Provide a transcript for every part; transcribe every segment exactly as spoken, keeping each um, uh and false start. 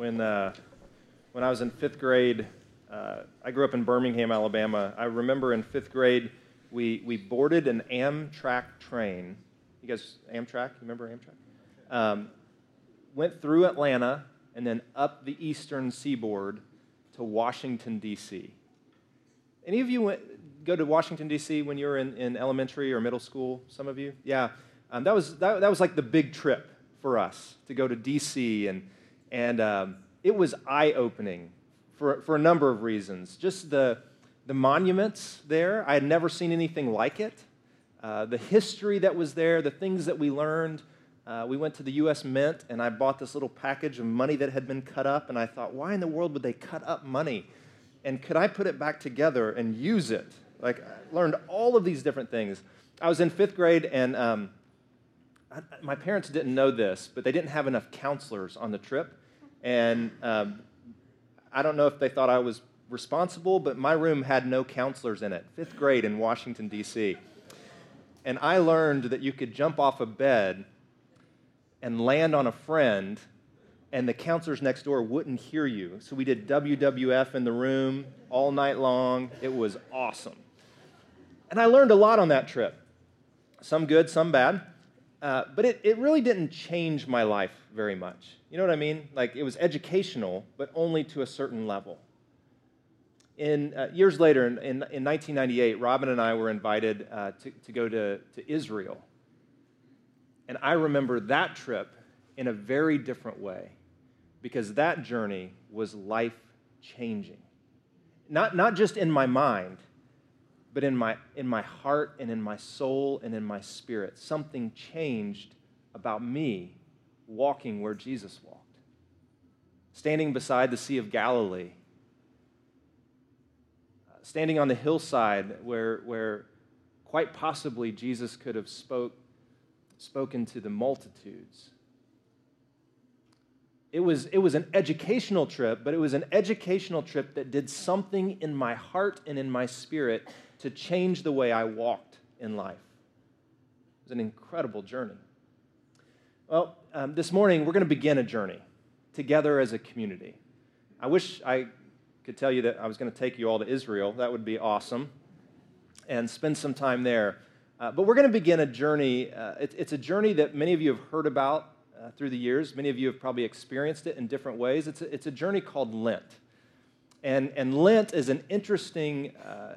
When uh, when I was in fifth grade, uh, I grew up in Birmingham, Alabama. I remember in fifth grade, we we boarded an Amtrak train. You guys, Amtrak? You remember Amtrak? Um, went through Atlanta and then up the Eastern Seaboard to Washington, D C Any of you went, go to Washington, D C when you were in, in elementary or middle school? Some of you? Yeah. Um, that was that, that was like the big trip for us to go to D C and and um, it was eye-opening for for a number of reasons. Just the the monuments there, I had never seen anything like it. Uh, the history that was there, the things that we learned. Uh, we went to the U S Mint, and I bought this little package of money that had been cut up, and I thought, why in the world would they cut up money? And could I put it back together and use it? Like, I learned all of these different things. I was in fifth grade, and um, I, my parents didn't know this, but they didn't have enough counselors on the trip, and um, I don't know if they thought I was responsible, but my room had no counselors in it. Fifth grade in Washington, D C And I learned that you could jump off a bed and land on a friend, and the counselors next door wouldn't hear you. So we did W W F in the room all night long. It was awesome. And I learned a lot on that trip, some good, some bad. Uh, but it, it really didn't change my life very much. You know what I mean? Like, it was educational, but only to a certain level. In uh, years later, in, in, in nineteen ninety-eight, Robin and I were invited uh, to, to go to, to Israel. And I remember that trip in a very different way, because that journey was life-changing. Not, not just in my mind, but in my, in my heart and in my soul and in my spirit. Something changed about me walking where Jesus walked, standing beside the Sea of Galilee, standing on the hillside where, where quite possibly Jesus could have spoke spoken to the multitudes. It was, it was an educational trip, but it was an educational trip that did something in my heart and in my spirit to change the way I walked in life. It was an incredible journey. Well, um, this morning, we're going to begin a journey together as a community. I wish I could tell you that I was going to take you all to Israel. That would be awesome, and spend some time there. Uh, but we're going to begin a journey. Uh, it, it's a journey that many of you have heard about uh, through the years. Many of you have probably experienced it in different ways. It's a, it's a journey called Lent, and and Lent is an interesting uh,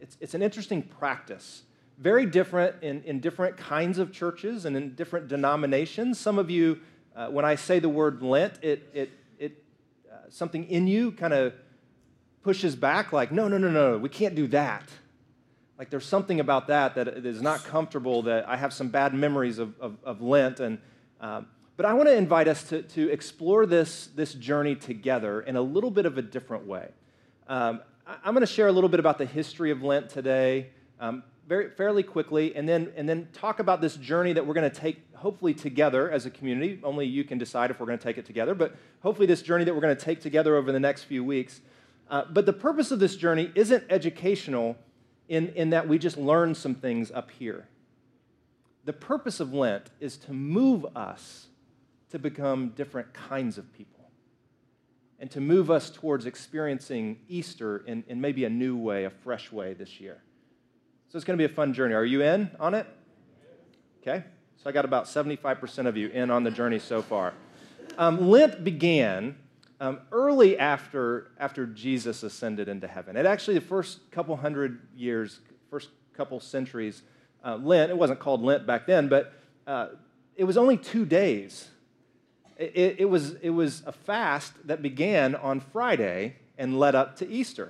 it's it's an interesting practice. Very different in, in different kinds of churches and in different denominations. Some of you, uh, when I say the word Lent, it it it uh, something in you kind of pushes back, like no no no no we can't do that. Like, there's something about that that is not comfortable, that I have some bad memories of, of, of Lent. And, um, but I want to invite us to, to explore this, this journey together in a little bit of a different way. Um, I, I'm going to share a little bit about the history of Lent today, um, very fairly quickly, and then, and then talk about this journey that we're going to take, hopefully together as a community. Only you can decide if we're going to take it together, but hopefully this journey that we're going to take together over the next few weeks. Uh, but the purpose of this journey isn't educational, In, in that we just learn some things up here. The purpose of Lent is to move us to become different kinds of people and to move us towards experiencing Easter in, in maybe a new way, a fresh way this year. So it's going to be a fun journey. Are you in on it? Okay. So I got about seventy-five percent of you in on the journey so far. Um, Lent began Um, early after after Jesus ascended into heaven. It actually, the first couple hundred years, first couple centuries, uh, Lent, it wasn't called Lent back then, but uh, it was only two days. It, it, was, it was a fast that began on Friday and led up to Easter.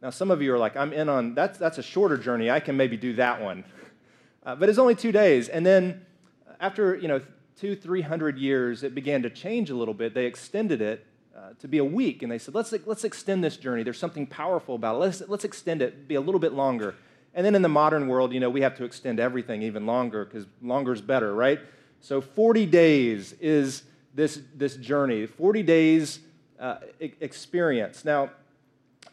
Now, some of you are like, I'm in on, that's, that's a shorter journey. I can maybe do that one. Uh, but it's only two days. And then after, you know, two, three hundred years, it began to change a little bit. They extended it Uh, to be a week, and they said, let's let's extend this journey. There's something powerful about it. Let's let's extend it, be a little bit longer. And then in the modern world, you know, we have to extend everything even longer, because longer is better, right? So forty days is this this journey, forty days uh, e- experience. Now,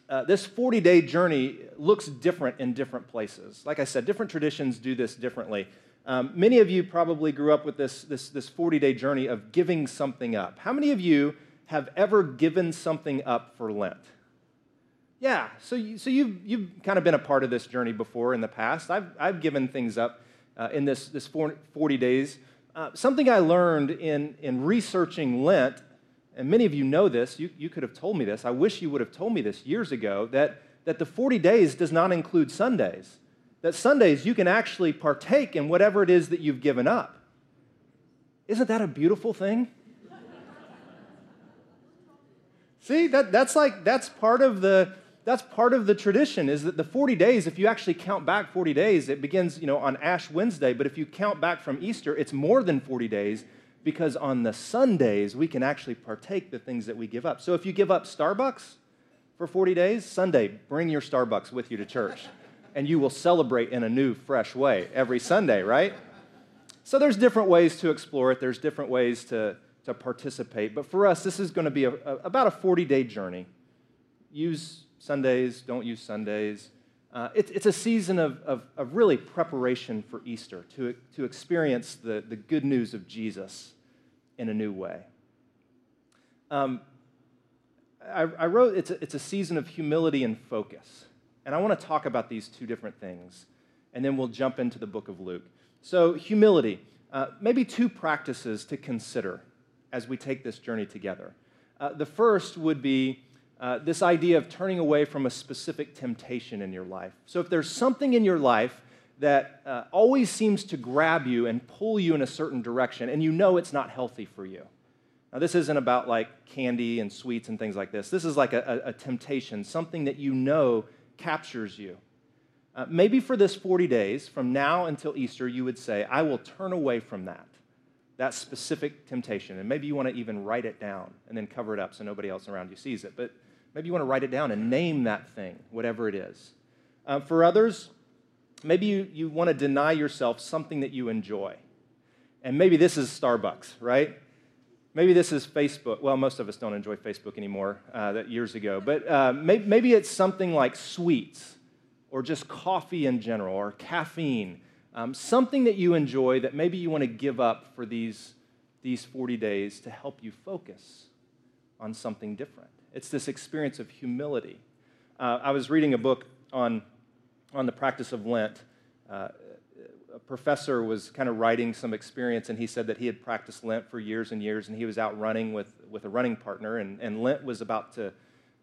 uh, this forty-day journey looks different in different places. Like I said, different traditions do this differently. Um, many of you probably grew up with this this this forty-day journey of giving something up. How many of you have ever given something up for Lent? Yeah, so, you, so you've, you've kind of been a part of this journey before in the past. I've, I've given things up uh, in this, this forty days. Uh, something I learned in, in researching Lent, and many of you know this, you, you could have told me this, I wish you would have told me this years ago, that, that the forty days does not include Sundays. That Sundays you can actually partake in whatever it is that you've given up. Isn't that a beautiful thing? See, that, that's like, that's part of the, that's part of the tradition, is that the forty days, if you actually count back forty days, it begins, you know, on Ash Wednesday, but if you count back from Easter, it's more than forty days, because on the Sundays, we can actually partake the things that we give up. So if you give up Starbucks for forty days, Sunday, bring your Starbucks with you to church, and you will celebrate in a new, fresh way every Sunday, right? So there's different ways to explore it. There's different ways to to participate. But for us, this is going to be a, a, about a forty-day journey. Use Sundays, don't use Sundays. Uh, it, it's a season of, of, of really preparation for Easter, to, to experience the, the good news of Jesus in a new way. Um, I, I wrote, it's a, it's a season of humility and focus. And I want to talk about these two different things, and then we'll jump into the book of Luke. So humility, uh, maybe two practices to consider as we take this journey together. Uh, the first would be uh, this idea of turning away from a specific temptation in your life. So if there's something in your life that uh, always seems to grab you and pull you in a certain direction, and you know it's not healthy for you. Now, this isn't about like candy and sweets and things like this. This is like a, a, a temptation, something that you know captures you. Uh, maybe for this forty days, from now until Easter, you would say, I will turn away from that. that specific temptation, and maybe you want to even write it down and then cover it up so nobody else around you sees it, but maybe you want to write it down and name that thing, whatever it is. Uh, for others, maybe you, you want to deny yourself something that you enjoy, and maybe this is Starbucks, right? Maybe this is Facebook. Well, most of us don't enjoy Facebook anymore, uh, that years ago, but uh, maybe, maybe it's something like sweets or just coffee in general or caffeine. Um, something that you enjoy that maybe you want to give up for these, these forty days to help you focus on something different. It's this experience of humility. Uh, I was reading a book on, on the practice of Lent. Uh, a professor was kind of writing some experience, and he said that he had practiced Lent for years and years, and he was out running with, with a running partner, and, and Lent was about to,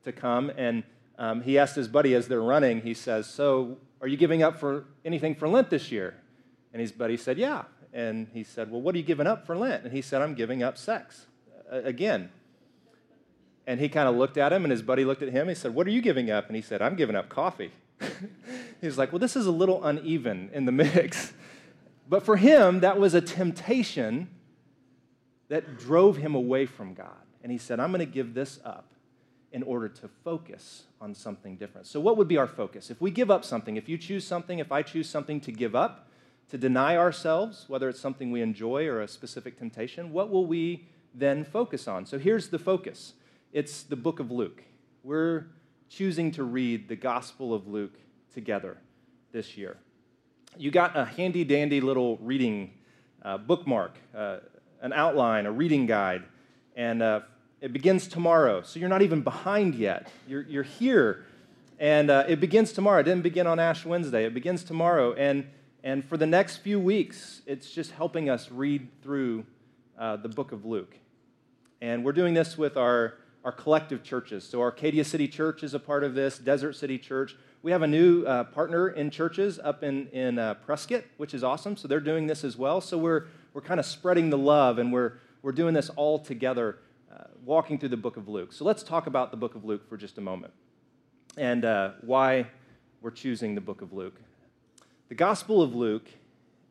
to come. And um, he asked his buddy as they're running, he says, so... are you giving up for anything for Lent this year? And his buddy said, yeah. And he said, well, what are you giving up for Lent? And he said, I'm giving up sex uh, again. And he kind of looked at him, and his buddy looked at him. He said, what are you giving up? And he said, I'm giving up coffee. He was like, well, this is a little uneven in the mix. But for him, that was a temptation that drove him away from God. And he said, I'm going to give this up in order to focus on something different. So what would be our focus? If we give up something, if you choose something, if I choose something to give up, to deny ourselves, whether it's something we enjoy or a specific temptation, what will we then focus on? So here's the focus. It's the book of Luke. We're choosing to read the Gospel of Luke together this year. You got a handy-dandy little reading uh, bookmark, uh, an outline, a reading guide, and uh, it begins tomorrow, so you're not even behind yet. You're, you're here, and uh, it begins tomorrow. It didn't begin on Ash Wednesday. It begins tomorrow, and, and for the next few weeks, it's just helping us read through uh, the book of Luke. And we're doing this with our, our collective churches. So Arcadia City Church is a part of this, Desert City Church. We have a new uh, partner in churches up in, in uh, Prescott, which is awesome, so they're doing this as well. So we're, we're kind of spreading the love, and we're, we're doing this all together, Uh, walking through the book of Luke. So let's talk about the book of Luke for just a moment and uh, why we're choosing the book of Luke. The Gospel of Luke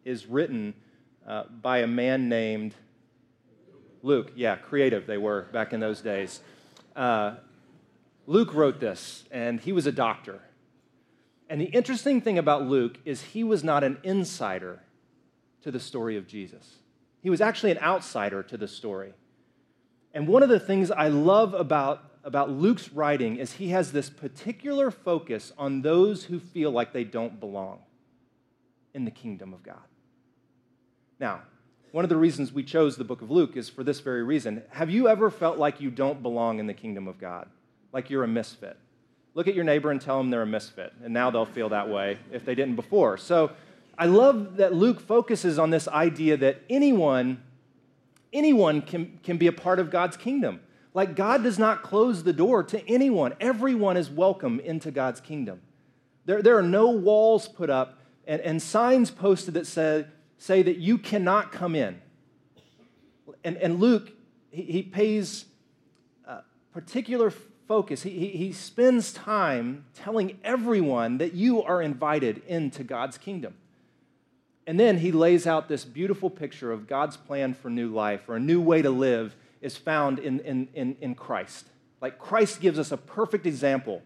is written uh, by a man named Luke. Yeah, creative they were back in those days. Uh, Luke wrote this, and he was a doctor. And the interesting thing about Luke is he was not an insider to the story of Jesus. He was actually an outsider to the story. And one of the things I love about, about Luke's writing is he has this particular focus on those who feel like they don't belong in the kingdom of God. Now, One of the reasons we chose the book of Luke is for this very reason. Have you ever felt like you don't belong in the kingdom of God? Like you're a misfit? Look at your neighbor and tell them they're a misfit, and now they'll feel that way if they didn't before. So I love that Luke focuses on this idea that anyone, anyone can, can be a part of God's kingdom. Like God does not close the door to anyone. Everyone is welcome into God's kingdom. There, there are no walls put up and, and signs posted that say, say that you cannot come in. And, and Luke, he, he pays uh, particular focus. He, he, he spends time telling everyone that you are invited into God's kingdom. And then he lays out this beautiful picture of God's plan for new life, or a new way to live is found in, in, in, in Christ. Like Christ gives us a perfect example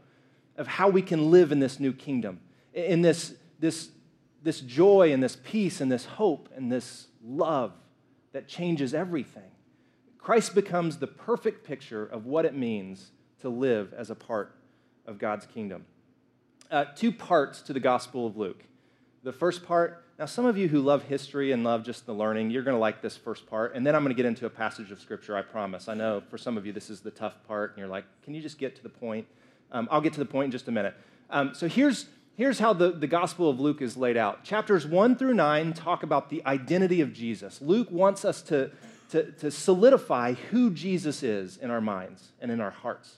of how we can live in this new kingdom, in this, this, this joy and this peace and this hope and this love that changes everything. Christ becomes the perfect picture of what it means to live as a part of God's kingdom. Uh, two parts to the Gospel of Luke. The first part, now some of you who love history and love just the learning, you're going to like this first part, and then I'm going to get into a passage of Scripture, I promise. I know for some of you this is the tough part, and you're like, can you just get to the point? Um, I'll get to the point in just a minute. Um, so here's, here's how the, the Gospel of Luke is laid out. Chapters one through nine talk about the identity of Jesus. Luke wants us to, to, to solidify who Jesus is in our minds and in our hearts.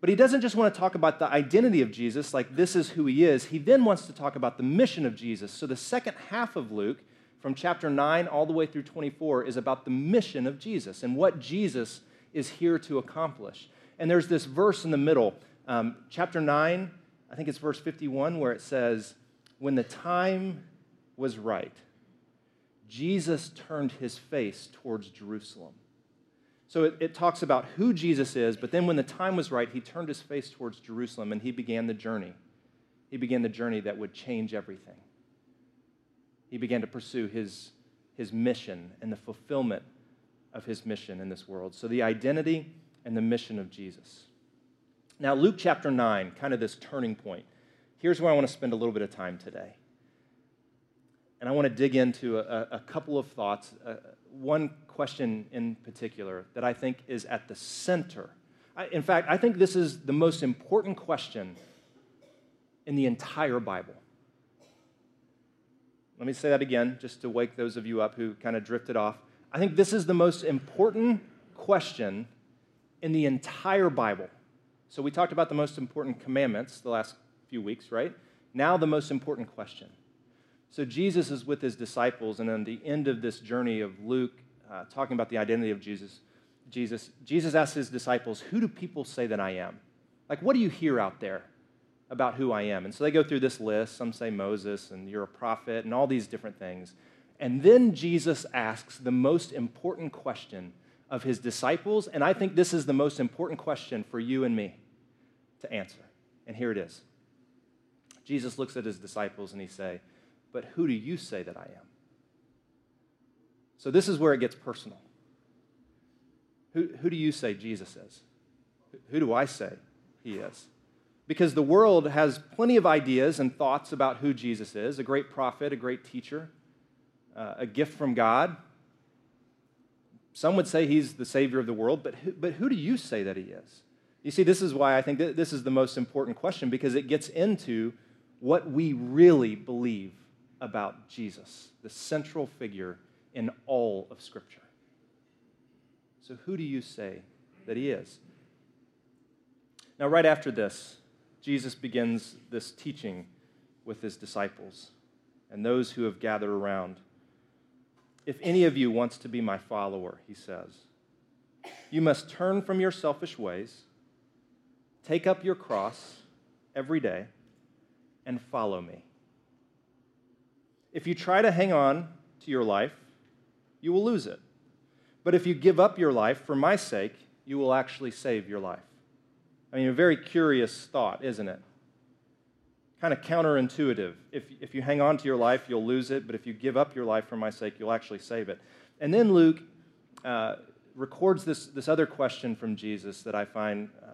But he doesn't just want to talk about the identity of Jesus, like this is who he is. He then wants to talk about the mission of Jesus. So the second half of Luke, from chapter nine all the way through twenty-four, is about the mission of Jesus and what Jesus is here to accomplish. And there's this verse in the middle, um, chapter nine, I think it's verse fifty-one, where it says, "When the time was right, Jesus turned his face towards Jerusalem." So it, it talks about who Jesus is, but then when the time was right, he turned his face towards Jerusalem and he began the journey. He began the journey that would change everything. He began to pursue his, his mission and the fulfillment of his mission in this world. So the identity and the mission of Jesus. Now Luke chapter nine, kind of this turning point. Here's where I want to spend a little bit of time today. And I want to dig into a, a couple of thoughts, uh, one question in particular that I think is at the center. I, in fact, I think this is the most important question in the entire Bible. Let me say that again, just to wake those of you up who kind of drifted off. I think this is the most important question in the entire Bible. So we talked about the most important commandments the last few weeks, right? Now the most important question. So Jesus is with his disciples, and at the end of this journey of Luke, uh, talking about the identity of Jesus, Jesus, Jesus asks his disciples, who do people say that I am? Like, what do you hear out there about who I am? And so they go through this list. Some say Moses, and you're a prophet, and all these different things. And then Jesus asks the most important question of his disciples, and I think this is the most important question for you and me to answer. And here it is. Jesus looks at his disciples, and he says, "But who do you say that I am?" So this is where it gets personal. Who, who do you say Jesus is? Who do I say he is? Because the world has plenty of ideas and thoughts about who Jesus is, a great prophet, a great teacher, uh, a gift from God. Some would say he's the savior of the world, but who, but who do you say that he is? You see, this is why I think th- this is the most important question, because it gets into what we really believe about Jesus, the central figure in all of Scripture. So who do you say that he is? Now, right after this, Jesus begins this teaching with his disciples and those who have gathered around. "If any of you wants to be my follower," he says, "you must turn from your selfish ways, take up your cross every day, and follow me. If you try to hang on to your life, you will lose it. But if you give up your life for my sake, you will actually save your life." I mean, a very curious thought, isn't it? Kind of counterintuitive. If, if you hang on to your life, you'll lose it. But if you give up your life for my sake, you'll actually save it. And then Luke uh, records this, this other question from Jesus that I find uh,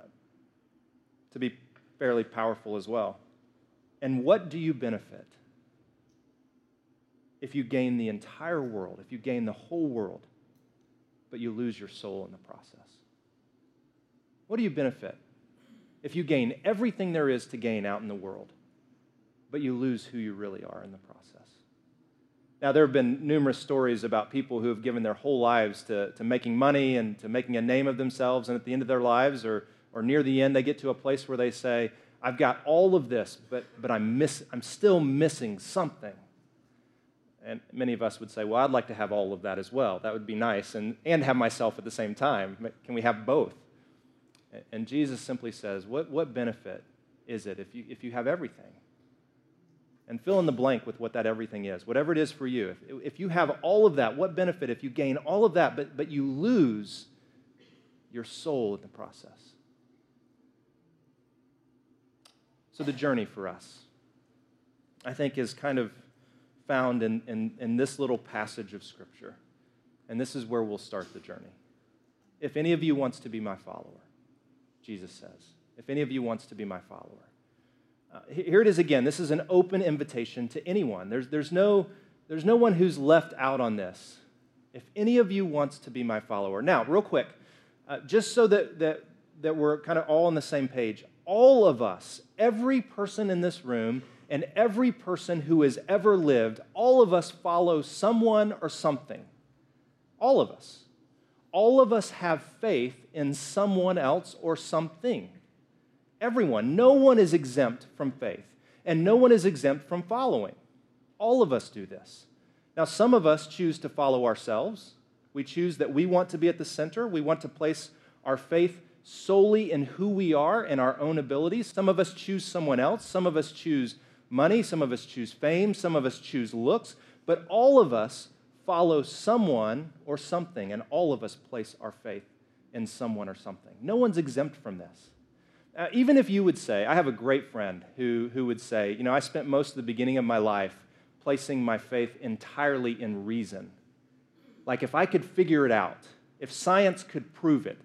to be fairly powerful as well. "And what do you benefit if you gain the entire world, if you gain the whole world, but you lose your soul in the process? What do you benefit if you gain everything there is to gain out in the world, but you lose who you really are in the process? Now, there have been numerous stories about people who have given their whole lives to, to making money and to making a name of themselves, and at the end of their lives or, or near the end, they get to a place where they say, I've got all of this, but, but I'm, miss, I'm still missing something. And many of us would say, well, I'd like to have all of that as well. That would be nice, and, and have myself at the same time. Can we have both? And Jesus simply says, what, what benefit is it if you, if you have everything? And fill in the blank with what that everything is, whatever it is for you. If, if you have all of that, what benefit if you gain all of that, but, but you lose your soul in the process? So the journey for us, I think, is kind of found in, in, in this little passage of Scripture. And this is where we'll start the journey. If any of you wants to be my follower, Jesus says, if any of you wants to be my follower. Uh, here it is again. This is an open invitation to anyone. There's, there's, no, there's no one who's left out on this. If any of you wants to be my follower. Now, real quick, uh, just so that, that, that we're kind of all on the same page, all of us, every person in this room, and every person who has ever lived, all of us follow someone or something. All of us. All of us have faith in someone else or something. Everyone. No one is exempt from faith, and no one is exempt from following. All of us do this. Now, some of us choose to follow ourselves. We choose that we want to be at the center. We want to place our faith solely in who we are and our own abilities. Some of us choose someone else. Some of us choose money, some of us choose fame, some of us choose looks, but all of us follow someone or something, and all of us place our faith in someone or something. No one's exempt from this. Uh, even if you would say, I have a great friend who, who would say, you know, I spent most of the beginning of my life placing my faith entirely in reason. Like if I could figure it out, if science could prove it,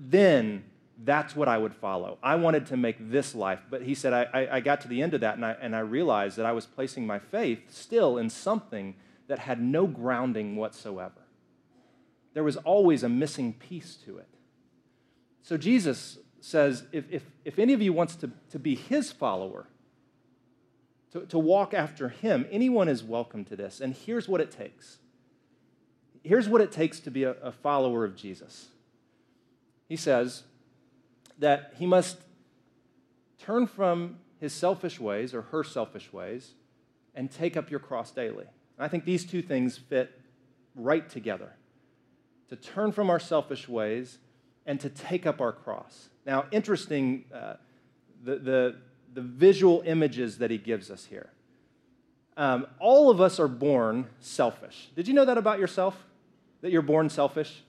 then that's what I would follow. I wanted to make this life, but he said, I, I, I got to the end of that, and I, and I realized that I was placing my faith still in something that had no grounding whatsoever. There was always a missing piece to it. So Jesus says, if, if, if any of you wants to, to be his follower, to, to walk after him, anyone is welcome to this, and here's what it takes. Here's what it takes to be a, a follower of Jesus. He says that he must turn from his selfish ways or her selfish ways and take up your cross daily. And I think these two things fit right together, to turn from our selfish ways and to take up our cross. Now, interesting, uh, the, the, the visual images that he gives us here. Um, all of us are born selfish. Did you know that about yourself, that you're born selfish?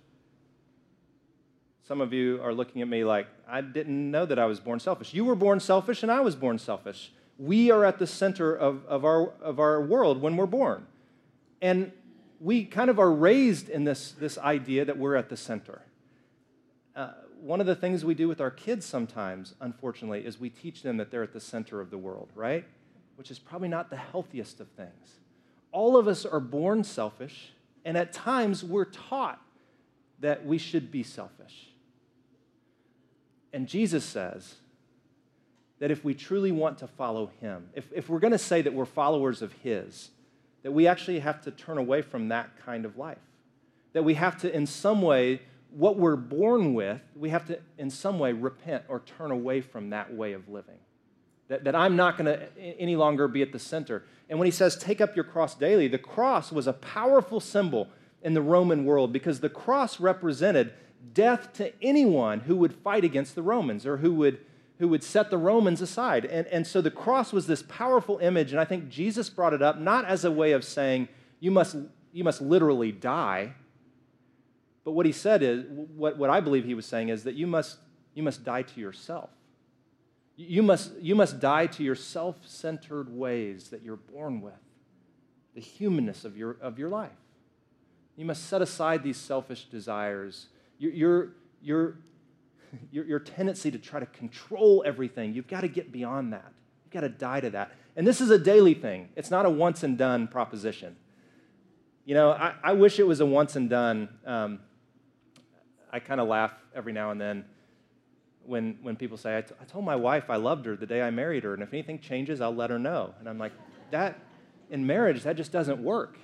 Some of you are looking at me like, I didn't know that I was born selfish. You were born selfish, and I was born selfish. We are at the center of, of, our, of our world when we're born. And we kind of are raised in this, this idea that we're at the center. Uh, one of the things we do with our kids sometimes, unfortunately, is we teach them that they're at the center of the world, right? Which is probably not the healthiest of things. All of us are born selfish, and at times we're taught that we should be selfish. And Jesus says that if we truly want to follow him, if, if we're going to say that we're followers of his, that we actually have to turn away from that kind of life, that we have to in some way, what we're born with, we have to in some way repent or turn away from that way of living, that, that I'm not going to any longer be at the center. And when he says, take up your cross daily, the cross was a powerful symbol in the Roman world because the cross represented death to anyone who would fight against the Romans or who would, who would set the Romans aside. And, and so the cross was this powerful image, and I think Jesus brought it up not as a way of saying you must, you must literally die, but what he said is, what, what I believe he was saying is that you must, you must die to yourself. You must, you must die to your self-centered ways that you're born with, the humanness of your, of your life. You must set aside these selfish desires. Your, your, your, your tendency to try to control everything, you've got to get beyond that. We've got to die to that. And this is a daily thing. It's not a once and done proposition. You know, I, I wish it was a once and done. Um, I kind of laugh every now and then when when people say, I, t- I told my wife I loved her the day I married her, and if anything changes, I'll let her know. And I'm like, that in marriage, that just doesn't work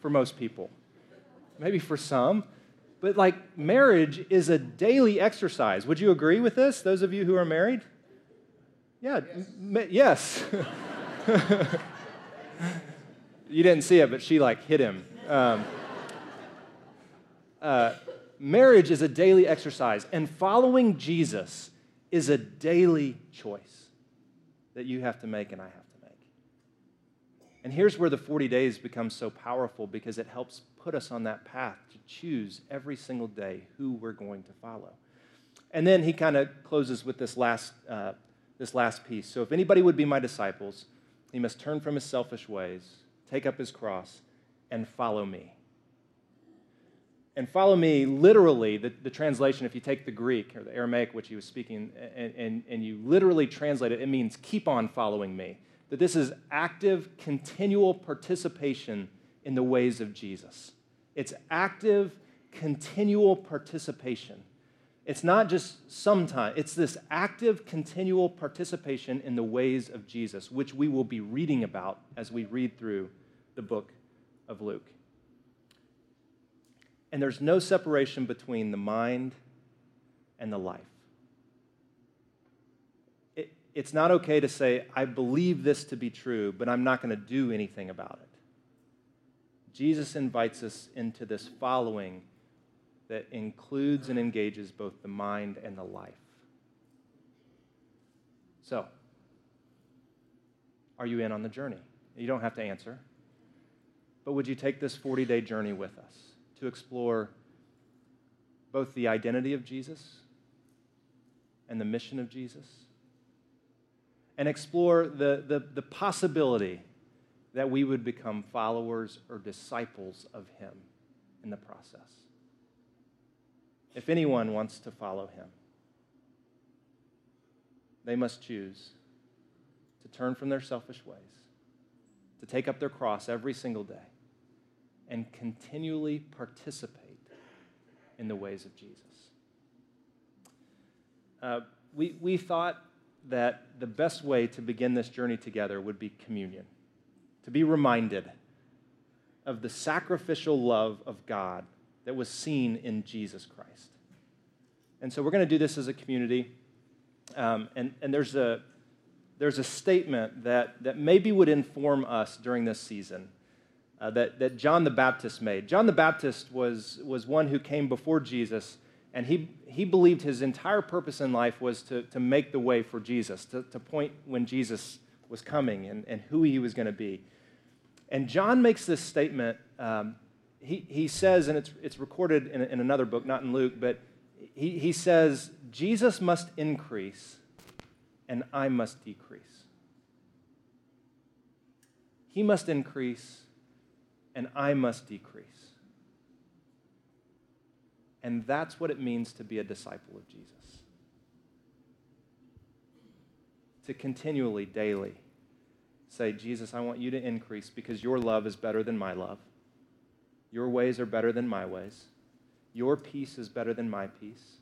for most people. Maybe for some. But like marriage is a daily exercise. Would you agree with this, those of you who are married? Yeah, yes. Ma- yes. You didn't see it, but she like hit him. Um, uh, marriage is a daily exercise, and following Jesus is a daily choice that you have to make and I have to make. And here's where the forty days becomes so powerful, because it helps put us on that path to choose every single day who we're going to follow. And then he kind of closes with this last, uh, this last piece. So if anybody would be my disciples, he must turn from his selfish ways, take up his cross, and follow me. And follow me, literally, the, the translation, if you take the Greek or the Aramaic, which he was speaking, and, and, and you literally translate it, it means keep on following me. That this is active, continual participation in the ways of Jesus. It's active, continual participation. It's not just sometime. It's this active, continual participation in the ways of Jesus, which we will be reading about as we read through the book of Luke. And there's no separation between the mind and the life. It, it's not okay to say, I believe this to be true, but I'm not going to do anything about it. Jesus invites us into this following that includes and engages both the mind and the life. So, are you in on the journey? You don't have to answer, but would you take this forty-day journey with us? To explore both the identity of Jesus and the mission of Jesus, and explore the, the, the possibility that we would become followers or disciples of him in the process. If anyone wants to follow him, they must choose to turn from their selfish ways, to take up their cross every single day, and continually participate in the ways of Jesus. Uh, we, we thought that the best way to begin this journey together would be communion, to be reminded of the sacrificial love of God that was seen in Jesus Christ. And so we're going to do this as a community, um, and, and there's a, there's a statement that, that maybe would inform us during this season. Uh, that, that John the Baptist made. John the Baptist was, was one who came before Jesus, and he, he believed his entire purpose in life was to, to make the way for Jesus, to, to point when Jesus was coming and, and who he was going to be. And John makes this statement. Um, he, he says, and it's, it's recorded in, in another book, not in Luke, but he, he says, Jesus must increase and I must decrease. He must increase and I must decrease. And that's what it means to be a disciple of Jesus. To continually, daily, say, Jesus, I want you to increase because your love is better than my love. Your ways are better than my ways. Your peace is better than my peace.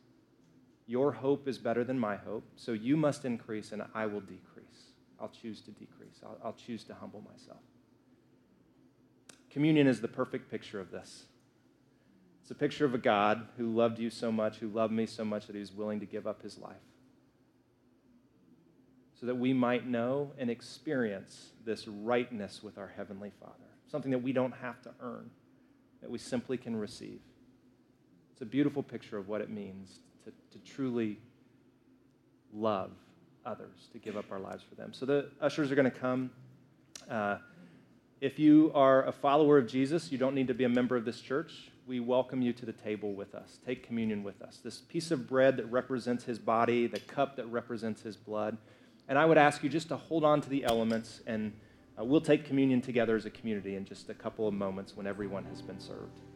Your hope is better than my hope. So you must increase and I will decrease. I'll choose to decrease. I'll, I'll choose to humble myself. Communion is the perfect picture of this. It's a picture of a God who loved you so much, who loved me so much that he was willing to give up his life so that we might know and experience this rightness with our Heavenly Father, something that we don't have to earn, that we simply can receive. It's a beautiful picture of what it means to, to truly love others, to give up our lives for them. So the ushers are going to come. Uh, If you are a follower of Jesus, you don't need to be a member of this church. We welcome you to the table with us. Take communion with us. This piece of bread that represents his body, the cup that represents his blood. And I would ask you just to hold on to the elements, and uh, we'll take communion together as a community in just a couple of moments when everyone has been served.